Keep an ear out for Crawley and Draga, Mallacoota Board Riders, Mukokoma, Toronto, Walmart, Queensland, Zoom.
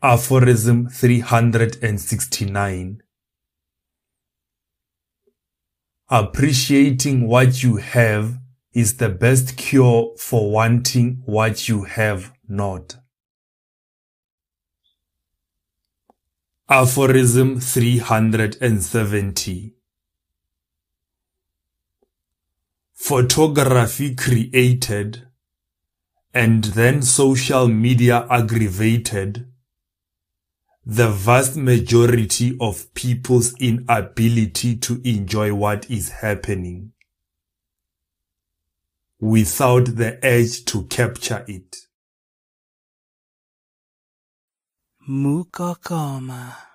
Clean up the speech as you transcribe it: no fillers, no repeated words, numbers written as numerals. Aphorism 369. Appreciating what you have is the best cure for wanting what you have not. Aphorism 370. Photography created and then social media aggravated the vast majority of people's inability to enjoy what is happening without the urge to capture it. Mukokoma.